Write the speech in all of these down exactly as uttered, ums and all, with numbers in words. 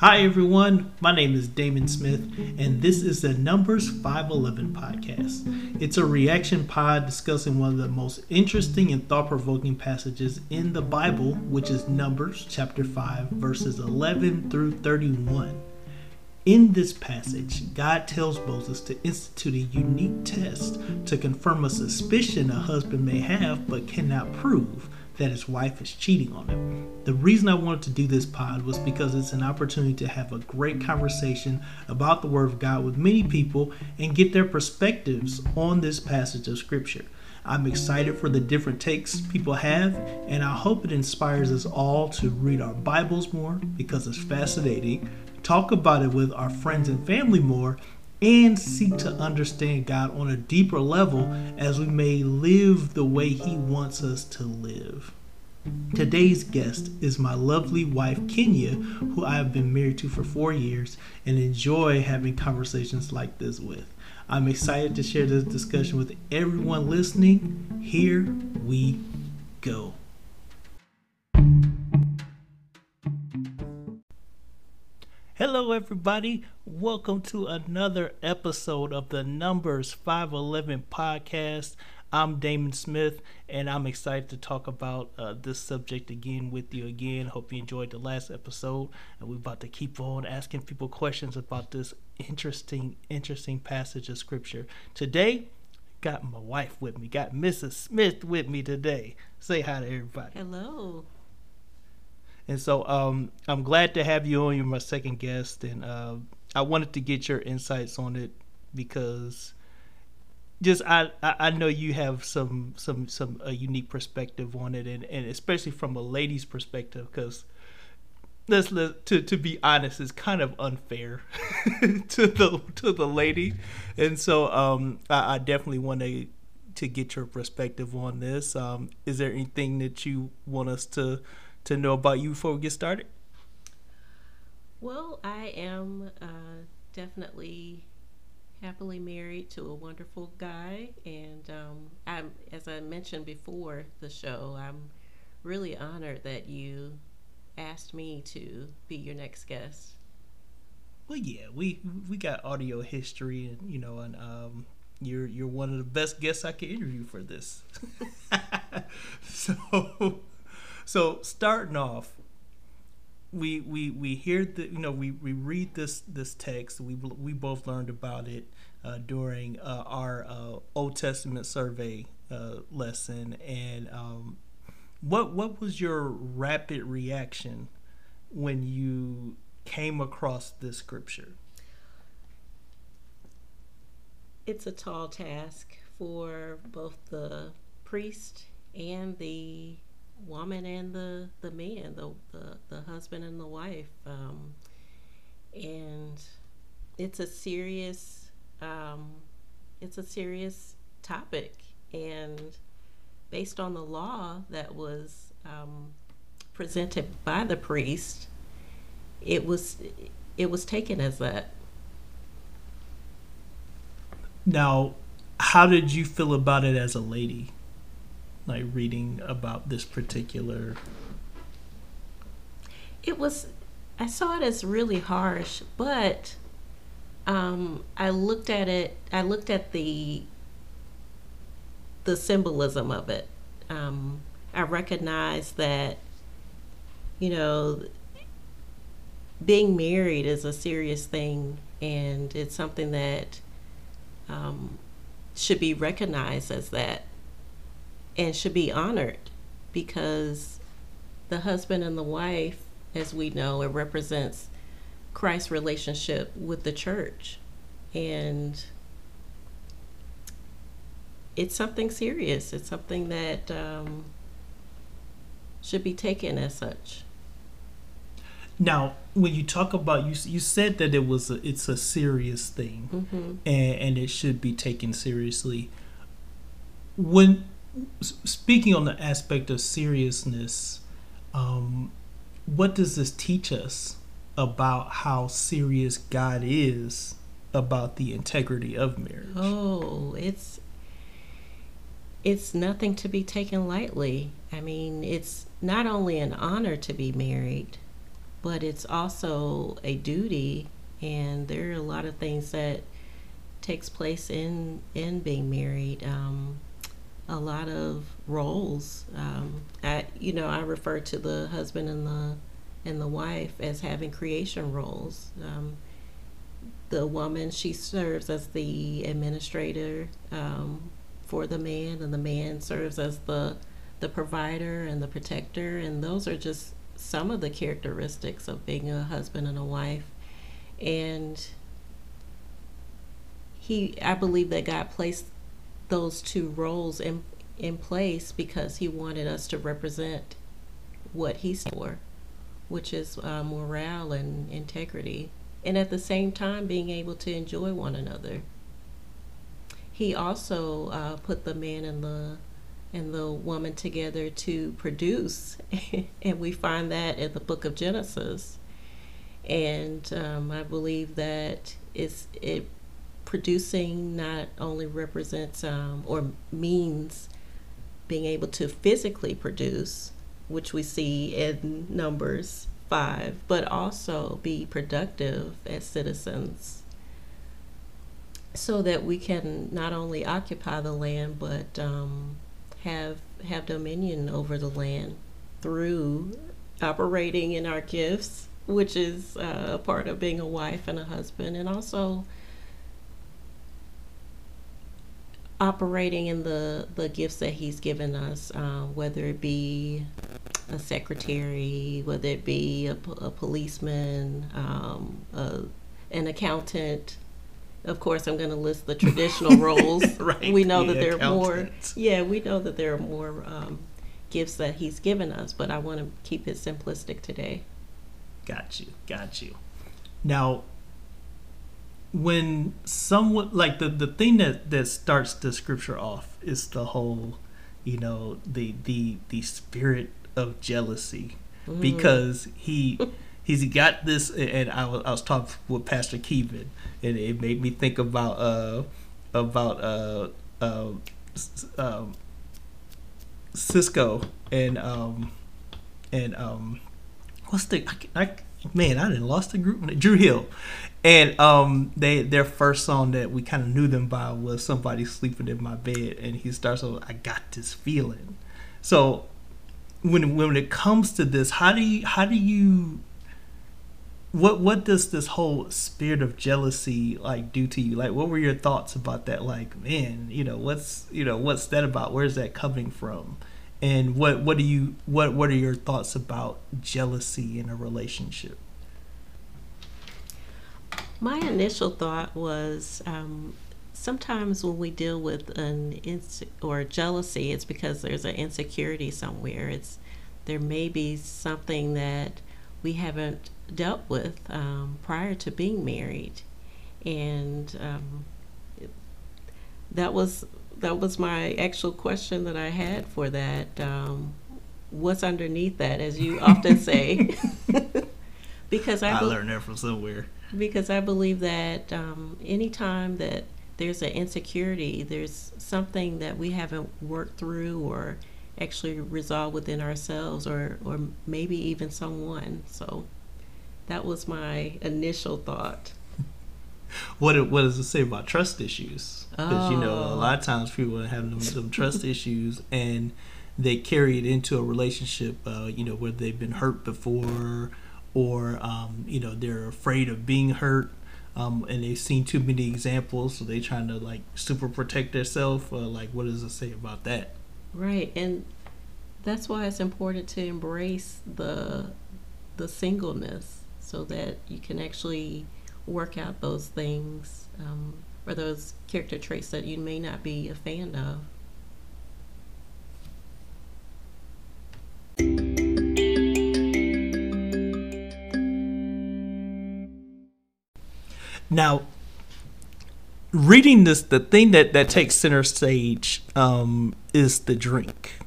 Hi everyone, my name is Damon Smith, and this is the Numbers five eleven podcast. It's a reaction pod discussing one of the most interesting and thought-provoking passages in the Bible, which is Numbers chapter five, verses eleven through thirty-one. In this passage, God tells Moses to institute a unique test to confirm a suspicion a husband may have but cannot prove, that his wife is cheating on him. The reason I wanted to do this pod was because it's an opportunity to have a great conversation about the Word of God with many people and get their perspectives on this passage of Scripture. I'm excited for the different takes people have, and I hope it inspires us all to read our Bibles more because it's fascinating, talk about it with our friends and family more, and seek to understand God on a deeper level as we may live the way He wants us to live. Today's guest is my lovely wife, Kenya, who I have been married to for four years and enjoy having conversations like this with. I'm excited to share this discussion with everyone listening. Here we go. Hello everybody, welcome to another episode of the Numbers five eleven podcast. I'm Damon Smith, and I'm excited to talk about uh, this subject again with you again. Hope you enjoyed the last episode, and we're about to keep on asking people questions about this interesting, interesting passage of Scripture. Today, got my wife with me, got Missus Smith with me today. Say hi to everybody. Hello. And so um, I'm glad to have you on. You're my second guest, and uh, I wanted to get your insights on it because just I, I know you have some some some a unique perspective on it, and, and especially from a lady's perspective. Because let's let, to to be honest, it's kind of unfair to the to the lady, and so um, I, I definitely want to to get your perspective on this. Um, is there anything that you want us to to know about you before we get started? Well, I am uh, definitely happily married to a wonderful guy, and um, I'm, as I mentioned before the show, I'm really honored that you asked me to be your next guest. Well, yeah, we we got audio history, and you know, and um, you're you're one of the best guests I could interview for this. so. So starting off, we we we hear the you know we, we read this this text. We we both learned about it uh, during uh, our uh, Old Testament survey uh, lesson. And um, what what was your rapid reaction when you came across this scripture? It's a tall task for both the priest and the woman and the the man the the, the husband and the wife, um, and it's a serious um, it's a serious topic, and based on the law that was um, presented by the priest, it was it was taken as that. Now, how did you feel about it as a lady, like reading about this particular? It was, I saw it as really harsh, but um, I looked at it, I looked at the the symbolism of it. Um, I recognized that, you know, being married is a serious thing, and it's something that um, should be recognized as that, and should be honored, because the husband and the wife, as we know, it represents Christ's relationship with the church, and it's something serious. It's something that um, should be taken as such. Now, when you talk about, you you said that it was a, it's a serious thing, mm-hmm. and, and it should be taken seriously. When speaking on the aspect of seriousness, um, what does this teach us about how serious God is about the integrity of marriage? Oh, it's it's nothing to be taken lightly. I mean, it's not only an honor to be married, but it's also a duty, and there are a lot of things that takes place in in being married. Um, a lot of roles. Um, I, you know, I refer to the husband and the and the wife as having creation roles. Um, the woman, she serves as the administrator um, for the man, and the man serves as the the provider and the protector, and those are just some of the characteristics of being a husband and a wife. And he, I believe that God placed those two roles in in place because he wanted us to represent what he stood for, which is uh, morale and integrity, and at the same time being able to enjoy one another. He also uh, put the man and the and the woman together to produce, and we find that in the book of Genesis. And um, I believe that it's it producing not only represents um, or means being able to physically produce, which we see in Numbers five, but also be productive as citizens, so that we can not only occupy the land, but um, have have dominion over the land through operating in our gifts, which is uh, a part of being a wife and a husband, and also operating in the, the gifts that he's given us, uh, whether it be a secretary, whether it be a, a policeman, um, a, an accountant. Of course, I'm going to list the traditional roles. Right. We know the that there accountants. are more. Yeah, we know that there are more um, gifts that he's given us, but I want to keep it simplistic today. Got you. Got you. Now, when someone, like the, the thing that, that starts the scripture off is the whole, you know, the the, the spirit of jealousy, mm. because he he's got this, and I was, I was talking with Pastor Kevin, and it made me think about uh about uh um uh, um Cisco and um and um what's the I, I man I didn't lost the group Drew Hill. And um, they their first song that we kind of knew them by was "Somebody Sleeping in My Bed," and he starts with, "I got this feeling." So when when it comes to this, how do you how do you what what does this whole spirit of jealousy like do to you? Like, what were your thoughts about that? Like, man, you know what's you know what's that about? Where's that coming from? And what what do you what what are your thoughts about jealousy in a relationship? My initial thought was um, sometimes when we deal with an inse- or jealousy, it's because there's an insecurity somewhere. It's there may be something that we haven't dealt with um, prior to being married, and um, that was that was my actual question that I had for that. Um, what's underneath that, as you often say? Because I, I be- learned that from somewhere. Because I believe that um, any time that there's an insecurity, there's something that we haven't worked through or actually resolved within ourselves, or, or maybe even someone. So that was my initial thought. What it, what does it say about trust issues? Because, oh. you know, a lot of times people have them, some trust issues, and they carry it into a relationship, uh, you know, where they've been hurt before, or um, you know, they're afraid of being hurt, um, and they've seen too many examples, so they're trying to like super protect themselves. Uh, like, what does it say about that? Right, and that's why it's important to embrace the the singleness, so that you can actually work out those things um, or those character traits that you may not be a fan of. Now, reading this, the thing that, that takes center stage um, is the drink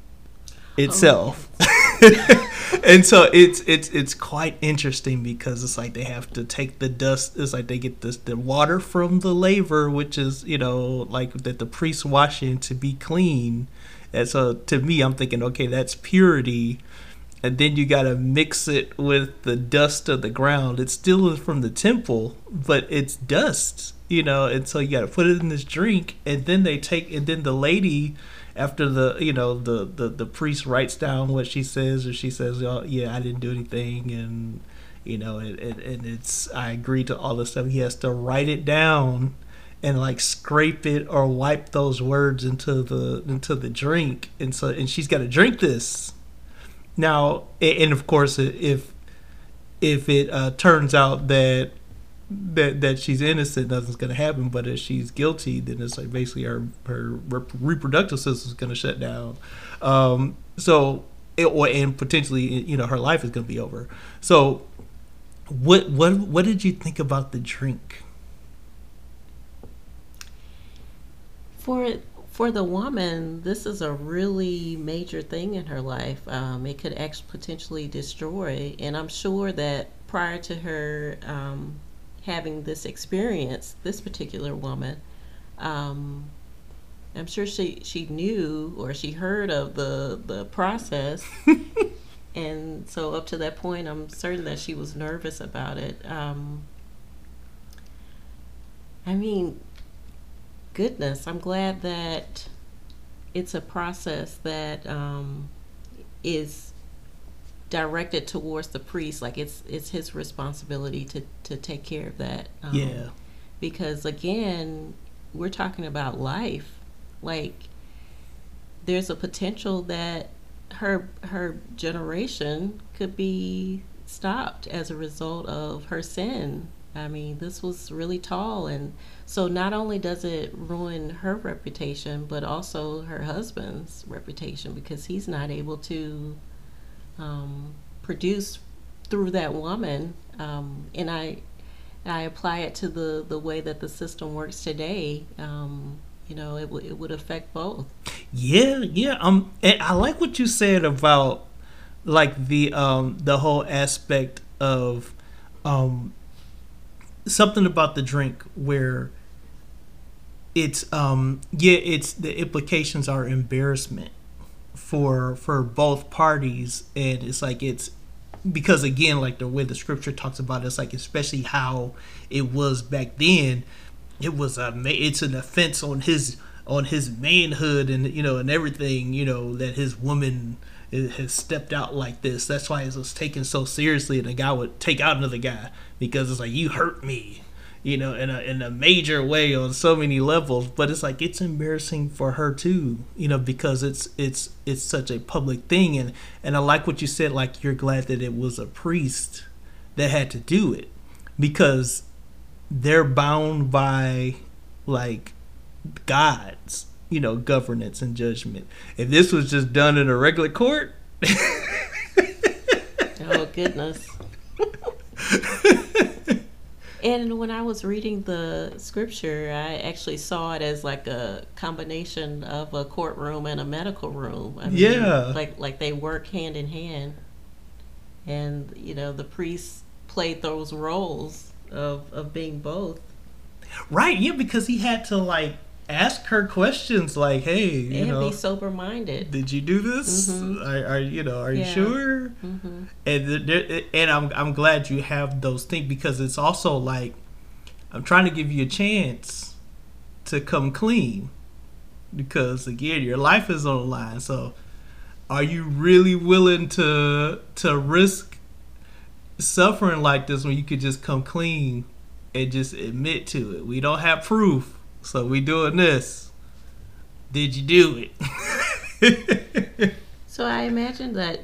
itself. Oh. And so it's it's it's quite interesting, because it's like they have to take the dust. It's like they get this, the water from the laver, which is, you know, like that the priest washing to be clean. And so to me, I'm thinking, okay, that's purity. and then you got to mix it with the dust of the ground. It's still from the temple, but it's dust, you know, and so you got to put it in this drink, and then they take, and then the lady, after the, you know, the, the, the priest writes down what she says, and she says, oh, yeah, I didn't do anything, and, you know, and, and, and it's, I agree to all this stuff. He has to write it down and like scrape it or wipe those words into the into the drink, and so and she's got to drink this now. And of course, if if it uh, turns out that that that she's innocent, nothing's going to happen. But if she's guilty, then it's like basically her her reproductive system is going to shut down. Um, so it, or and potentially, you know, her life is going to be over. So what what what did you think about the drink? For for the woman, this is a really major thing in her life. Um, it could actually potentially destroy. And I'm sure that prior to her um, having this experience, this particular woman, um, I'm sure she, she knew or she heard of the, the process. And so up to that point, I'm certain that she was nervous about it. Um, I mean... Goodness, I'm glad that it's a process that um, is directed towards the priest. Like it's it's his responsibility to, to take care of that. Um, yeah. Because again, we're talking about life. Like there's a potential that her her generation could be stopped as a result of her sin. I mean, this was really tall, and so not only does it ruin her reputation, but also her husband's reputation, because he's not able to um, produce through that woman. Um, and I, I apply it to the, the way that the system works today. Um, you know, it w- it would affect both. Yeah, yeah. Um, and I like what you said about like the um the whole aspect of um. something about the drink where it's um yeah it's the implications are embarrassment for for both parties, and it's like it's because again like the way the scripture talks about it, it's like especially how it was back then, it was a it's an offense on his on his manhood, and you know and everything, you know that his woman has stepped out like this. That's why it was taken so seriously, and a guy would take out another guy because it's like, you hurt me, you know, in a in a major way on so many levels. But it's like it's embarrassing for her too, you know, because it's it's it's such a public thing. And and I like what you said, like you're glad that it was a priest that had to do it, because they're bound by like God's, you know, governance and judgment. If this was just done in a regular court, oh goodness. And when I was reading the scripture, I actually saw it as like a combination of a courtroom and a medical room. I mean, yeah, like like they work hand in hand, and you know the priests played those roles of of being both. Right. Yeah, because he had to like ask her questions like, hey, you and know, be sober minded. Did you do this? Mm-hmm. Are, are you know? Are yeah. you sure? Mm-hmm. And the, the, and I'm I'm glad you have those things, because it's also like I'm trying to give you a chance to come clean, because again your life is on the line. So are you really willing to to risk suffering like this when you could just come clean and just admit to it? We don't have proof. So we doing this. Did you do it? So I imagine that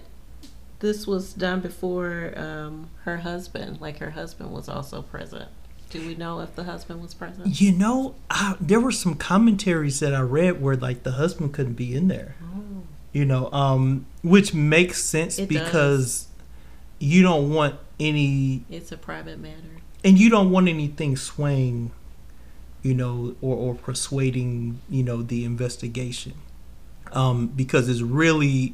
this was done before um, her husband. Like her husband was also present. Do we know if the husband was present? You know, I, there were some commentaries that I read where like the husband couldn't be in there. Oh. You know, um, which makes sense it because does. You don't want any. It's a private matter. And you don't want anything swaying, you know, or, or persuading, you know, the investigation, um, because it's really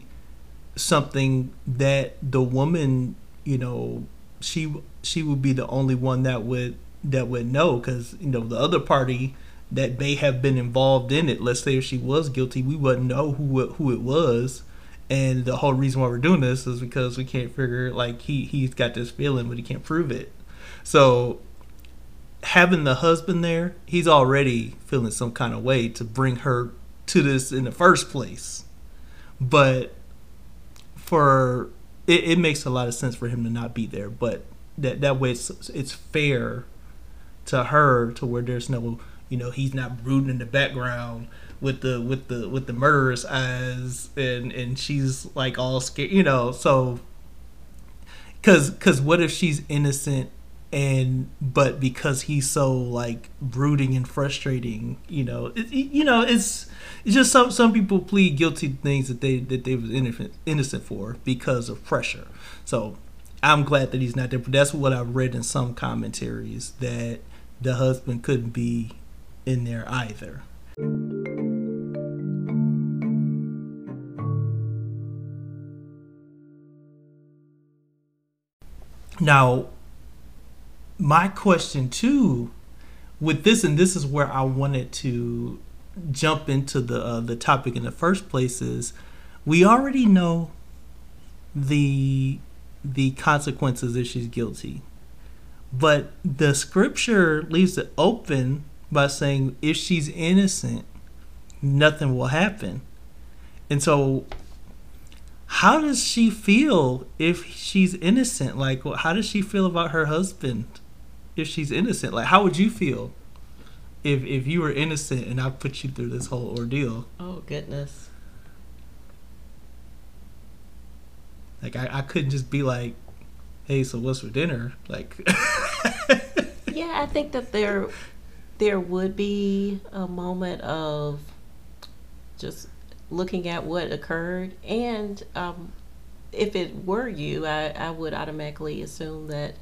something that the woman, you know, she she would be the only one that would that would know, because you know the other party that may have been involved in it. Let's say if she was guilty, we wouldn't know who who it was, And the whole reason why we're doing this is because we can't figure, like, he, he's got this feeling, but he can't prove it. So having the husband there, he's already feeling some kind of way to bring her to this in the first place. But for it, it makes a lot of sense for him to not be there. But that, that way it's, it's fair to her, to where there's no, you know, he's not brooding in the background with the with the with the murderous eyes, and and she's like all scared, you know. So because because what if she's innocent, and but because he's so like brooding and frustrating, you know, it, you know, it's it's just some some people plead guilty to things that they that they was innocent innocent for because of pressure. So I'm glad that he's not there, but that's what I've read in some commentaries, that the husband couldn't be in there either. Now, my question too, with this, and this is where I wanted to jump into the uh, the topic in the first place, is we already know the the consequences if she's guilty, but the scripture leaves it open by saying if she's innocent, nothing will happen. And so, how does she feel if she's innocent? Like, how does she feel about her husband if she's innocent? Like, how would you feel if if you were innocent and I put you through this whole ordeal? Oh, goodness. Like, I, I couldn't just be like, hey, so what's for dinner? Like, yeah, I think that there there would be a moment of just looking at what occurred, and um, if it were you, I, I would automatically assume that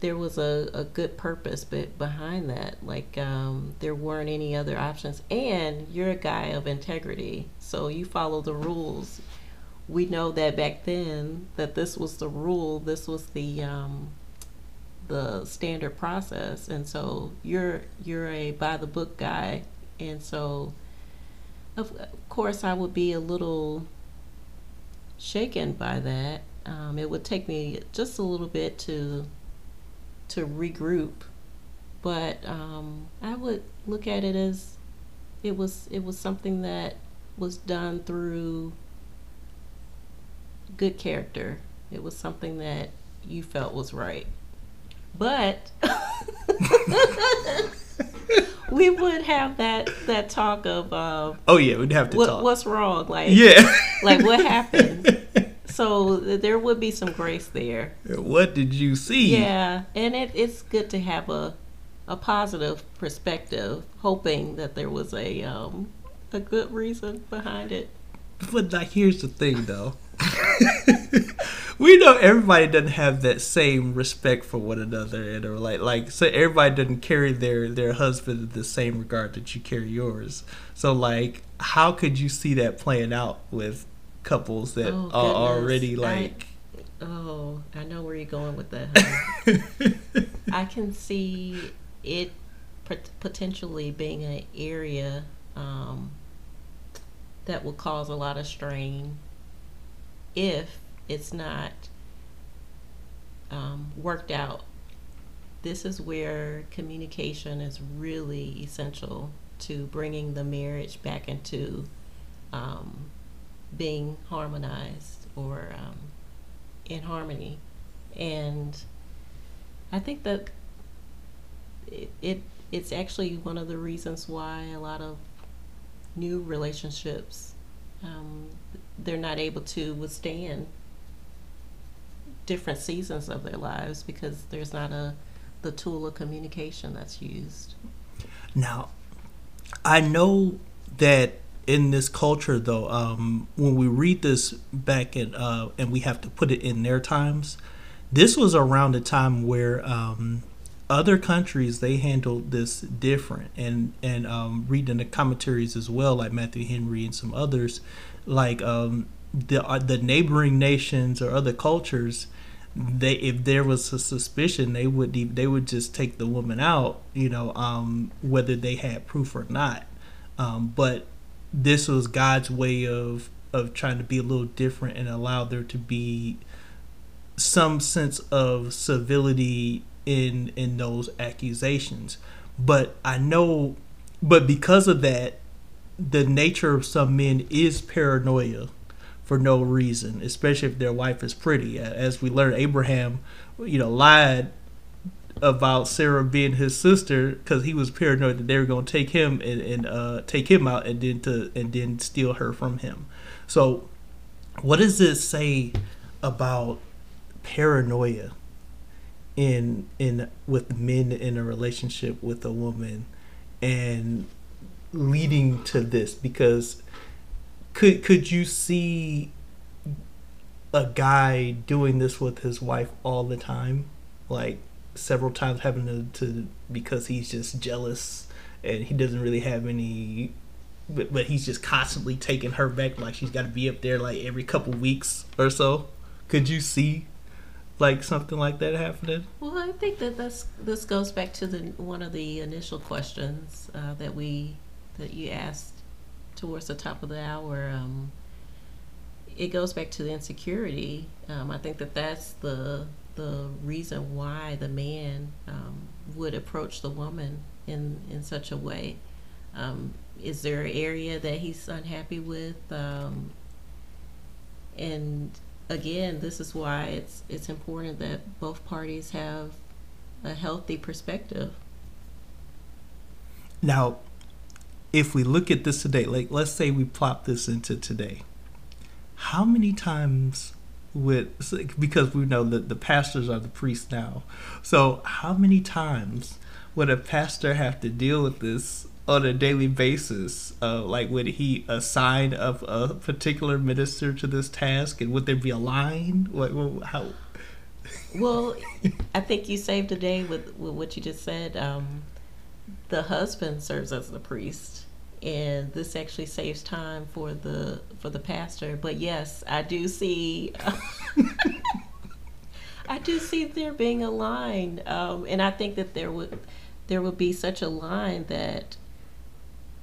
there was a, a good purpose but behind that, like um, there weren't any other options, and you're a guy of integrity, so you follow the rules. We know that back then that this was the rule, this was the um, the standard process, and so you're you're a by the book guy, and so of course I would be a little shaken by that. Um, it would take me just a little bit to to regroup, but um, I would look at it as it was it was something that was done through good character. It was something that you felt was right, but we would have that, that talk of uh, oh yeah, we'd have to what, talk. What's wrong? Like yeah, like what happened? So there would be some grace there. What did you see? Yeah, and it, it's good to have a a positive perspective, hoping that there was a um, a good reason behind it. But like, here's the thing, though. We know everybody doesn't have that same respect for one another, and or like like so everybody doesn't carry their their husband the same regard that you carry yours. So like, how could you see that playing out with couples that oh, are already like? I, oh, I know where you're going with that. Huh? I can see it pot- potentially being an area um, that will cause a lot of strain if it's not um, worked out. This is where communication is really essential to bringing the marriage back into um, being harmonized or um, in harmony. And I think that it, it it's actually one of the reasons why a lot of new relationships um, they're not able to withstand different seasons of their lives, because there's not a the tool of communication that's used. Now, I know that in this culture, though, um, when we read this back in, uh, and we have to put it in their times, this was around a time where um, other countries, they handled this different. And, and um, reading the commentaries as well, like Matthew Henry and some others, like um, the uh, the neighboring nations or other cultures, they if there was a suspicion, they would de- they would just take the woman out, you know, um, whether they had proof or not. Um, but this was God's way of of trying to be a little different and allow there to be some sense of civility in in those accusations. But I know, but because of that, the nature of some men is paranoia for no reason, especially if their wife is pretty. As we learned, Abraham, you know, lied about Sarah being his sister because he was paranoid that they were going to take him and, and uh, take him out and then to and then steal her from him. So, what does this say about paranoia in in with men in a relationship with a woman, and leading to this? Because could could you see a guy doing this with his wife all the time, like several times, having to, to because he's just jealous and he doesn't really have any, but, but he's just constantly taking her back, like she's got to be up there like every couple weeks or so? Could you see like something like that happening? Well, I think that that's, this goes back to the one of the initial questions uh, that we that you asked towards the top of the hour. Um, it goes back to the insecurity. Um, I think that that's the the reason why the man um, would approach the woman in in such a way. Um, is there an area that he's unhappy with? Um, and again, this is why it's it's important that both parties have a healthy perspective. Now, if we look at this today, like let's say we plop this into today, how many times would, because we know that the pastors are the priests now, so how many times would a pastor have to deal with this on a daily basis? Uh, like would he assign of a particular minister to this task, and would there be a line? What, what how? Well, I think you saved the day with, with what you just said. Um, the husband serves as the priest, and this actually saves time for the for the pastor. But yes, I do see, I do see there being a line, um, and I think that there would there would be such a line that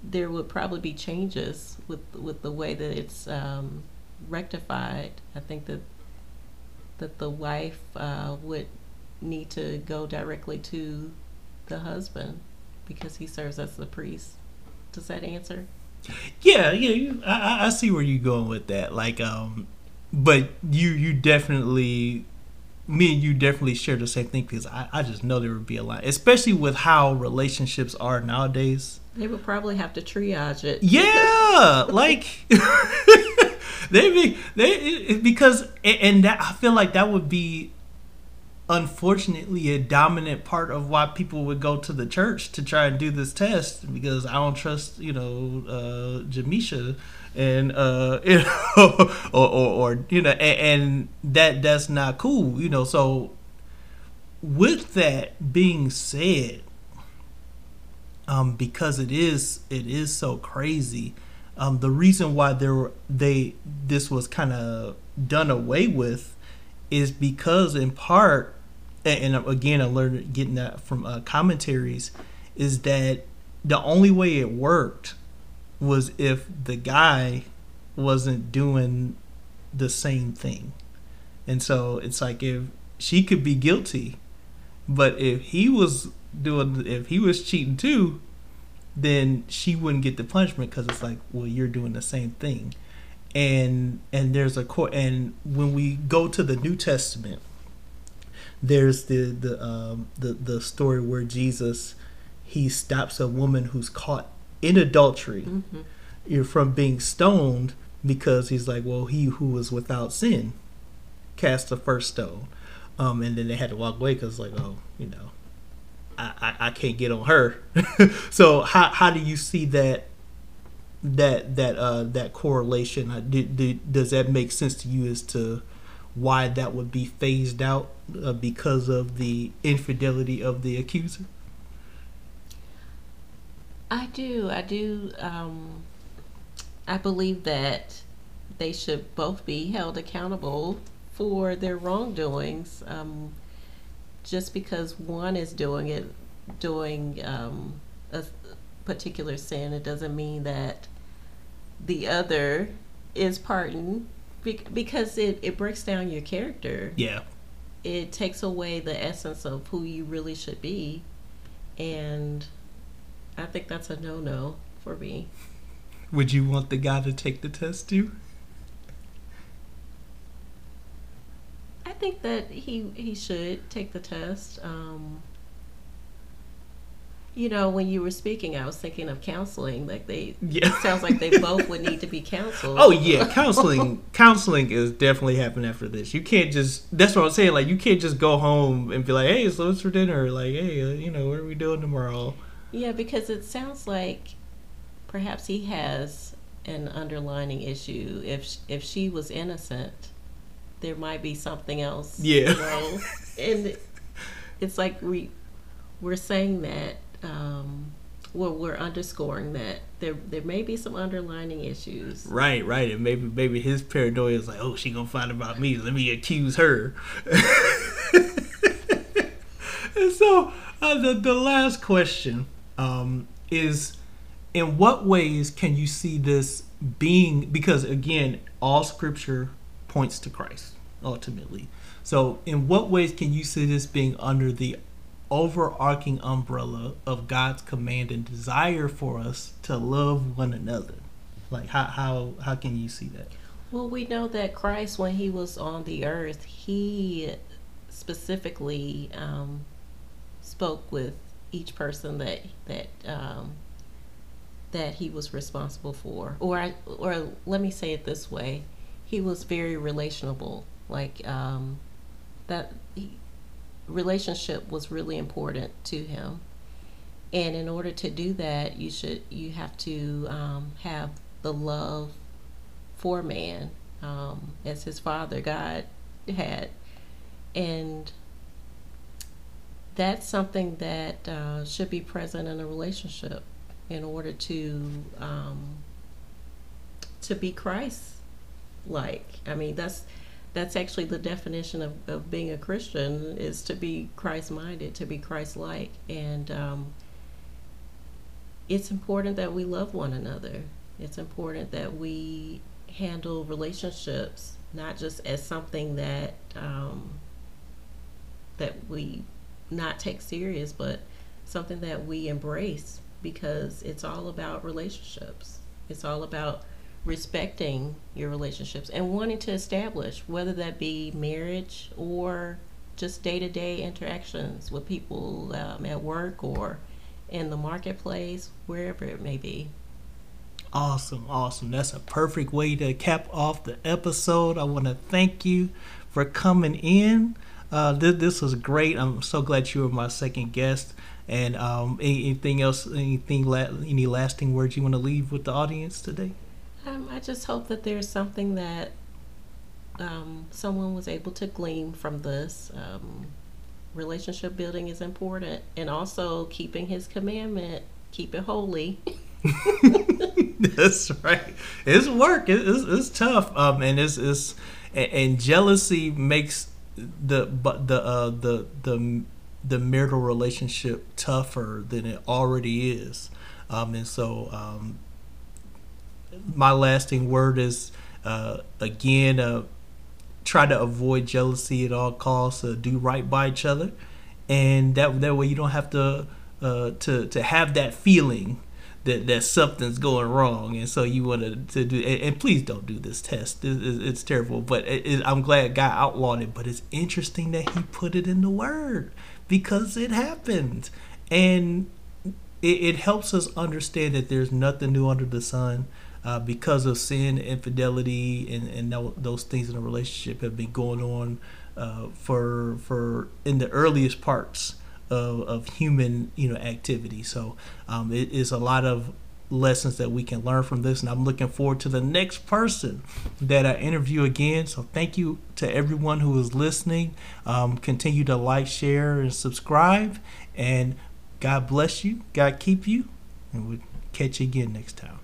there would probably be changes with with the way that it's um, rectified. I think that that the wife uh, would need to go directly to the husband because he serves as the priest. Does that answer? Yeah, yeah, I, I see where you're going with that. Like, um, but you you definitely, me and you definitely share the same thing, because I, I just know there would be a line, especially with how relationships are nowadays. They would probably have to triage it. Yeah, like they be they because and that, I feel like that would be, unfortunately, a dominant part of why people would go to the church to try and do this test, because I don't trust, you know, uh, Jamisha, and uh, you know, or, or, or you know, and, and that that's not cool, you know. So, with that being said, um, because it is it is so crazy, um, the reason why there were, they this was kind of done away with is because, in part, and again, I learned getting that from uh, commentaries, is that the only way it worked was if the guy wasn't doing the same thing. And so it's like, if she could be guilty, but if he was doing, if he was cheating too, then she wouldn't get the punishment, because it's like, well, you're doing the same thing. And and there's a court, and when we go to the New Testament, there's the the um, the the story where Jesus, he stops a woman who's caught in adultery, mm-hmm. from being stoned, because he's like, well, he who was without sin cast the first stone, um, and then they had to walk away because, like, oh, you know, I, I, I can't get on her. So how how do you see that? that that uh that correlation, uh, did, did, does that make sense to you as to why that would be phased out uh, because of the infidelity of the accuser? I do I do um I believe that they should both be held accountable for their wrongdoings. Um just because one is doing it doing um a particular sin, it doesn't mean that the other is pardon because it, it breaks down your character. Yeah. It takes away the essence of who you really should be. And I think that's a no-no for me. Would you want the guy to take the test too? I think that he he should take the test. Um, you know, when you were speaking, I was thinking of counseling. Like they, yeah. It sounds like they both would need to be counseled. Oh yeah, counseling. Counseling is definitely happening after this. You can't just. That's what I'm saying. Like you can't just go home and be like, hey, so it's for dinner. Like, hey, you know, what are we doing tomorrow? Yeah, because it sounds like. Perhaps he has an underlining issue. If sh- if she was innocent, there might be something else. Yeah. You know? And it's like we, we're saying that, um, well, we're underscoring that. There there may be some underlining issues. Right, right. And maybe, maybe his paranoia is like, oh, she gonna find about me. Let me accuse her. And so uh, the, the last question um, is... in what ways can you see this being, because again, all scripture points to Christ ultimately. So in what ways can you see this being under the overarching umbrella of God's command and desire for us to love one another? Like how how, how can you see that? Well, we know that Christ, when he was on the earth, he specifically um, spoke with each person that, that, um, that he was responsible for, or or let me say it this way, he was very relationable. Like um, that he, relationship was really important to him, and in order to do that, you should you have to um, have the love for man um, as his father God had, and that's something that uh, should be present in a relationship. In order to um, to be Christ-like, I mean that's that's actually the definition of, of being a Christian, is to be Christ-minded, to be Christ-like, and um, it's important that we love one another. It's important that we handle relationships not just as something that um, that we not take serious, but something that we embrace. Because it's all about relationships. It's all about respecting your relationships and wanting to establish, whether that be marriage or just day-to-day interactions with people um, at work or in the marketplace, wherever it may be. Awesome, awesome. That's a perfect way to cap off the episode. I want to thank you for coming in. Uh, th- this was great. I'm so glad you were my second guest. And um, anything else, anything, la- any lasting words you want to leave with the audience today? Um, I just hope that there's something that um, someone was able to glean from this. Um, relationship building is important, and also keeping His commandment, keep it holy. That's right. It's work. It, it's, it's tough. Um, and it's it's and, and jealousy makes the but the uh, the the. the marital relationship tougher than it already is. Um, and so um, my lasting word is, uh, again, uh, try to avoid jealousy at all costs, uh, do right by each other. And that that way you don't have to uh, to, to have that feeling that, that something's going wrong. And so you want to do, and, and please don't do this test. It, it, it's terrible, but it, it, I'm glad God outlawed it, but it's interesting that he put it in the word. Because it happened, and it, it helps us understand that there's nothing new under the sun. Uh, because of sin, infidelity, and and those things in a relationship have been going on uh, for for in the earliest parts of, of human you know activity. So um, it is a lot of lessons that we can learn from this, and I'm looking forward to the next person that I interview again. So thank you to everyone who is listening. Um, continue to like, share, and subscribe, and God bless you, God keep you, and we'll catch you again next time.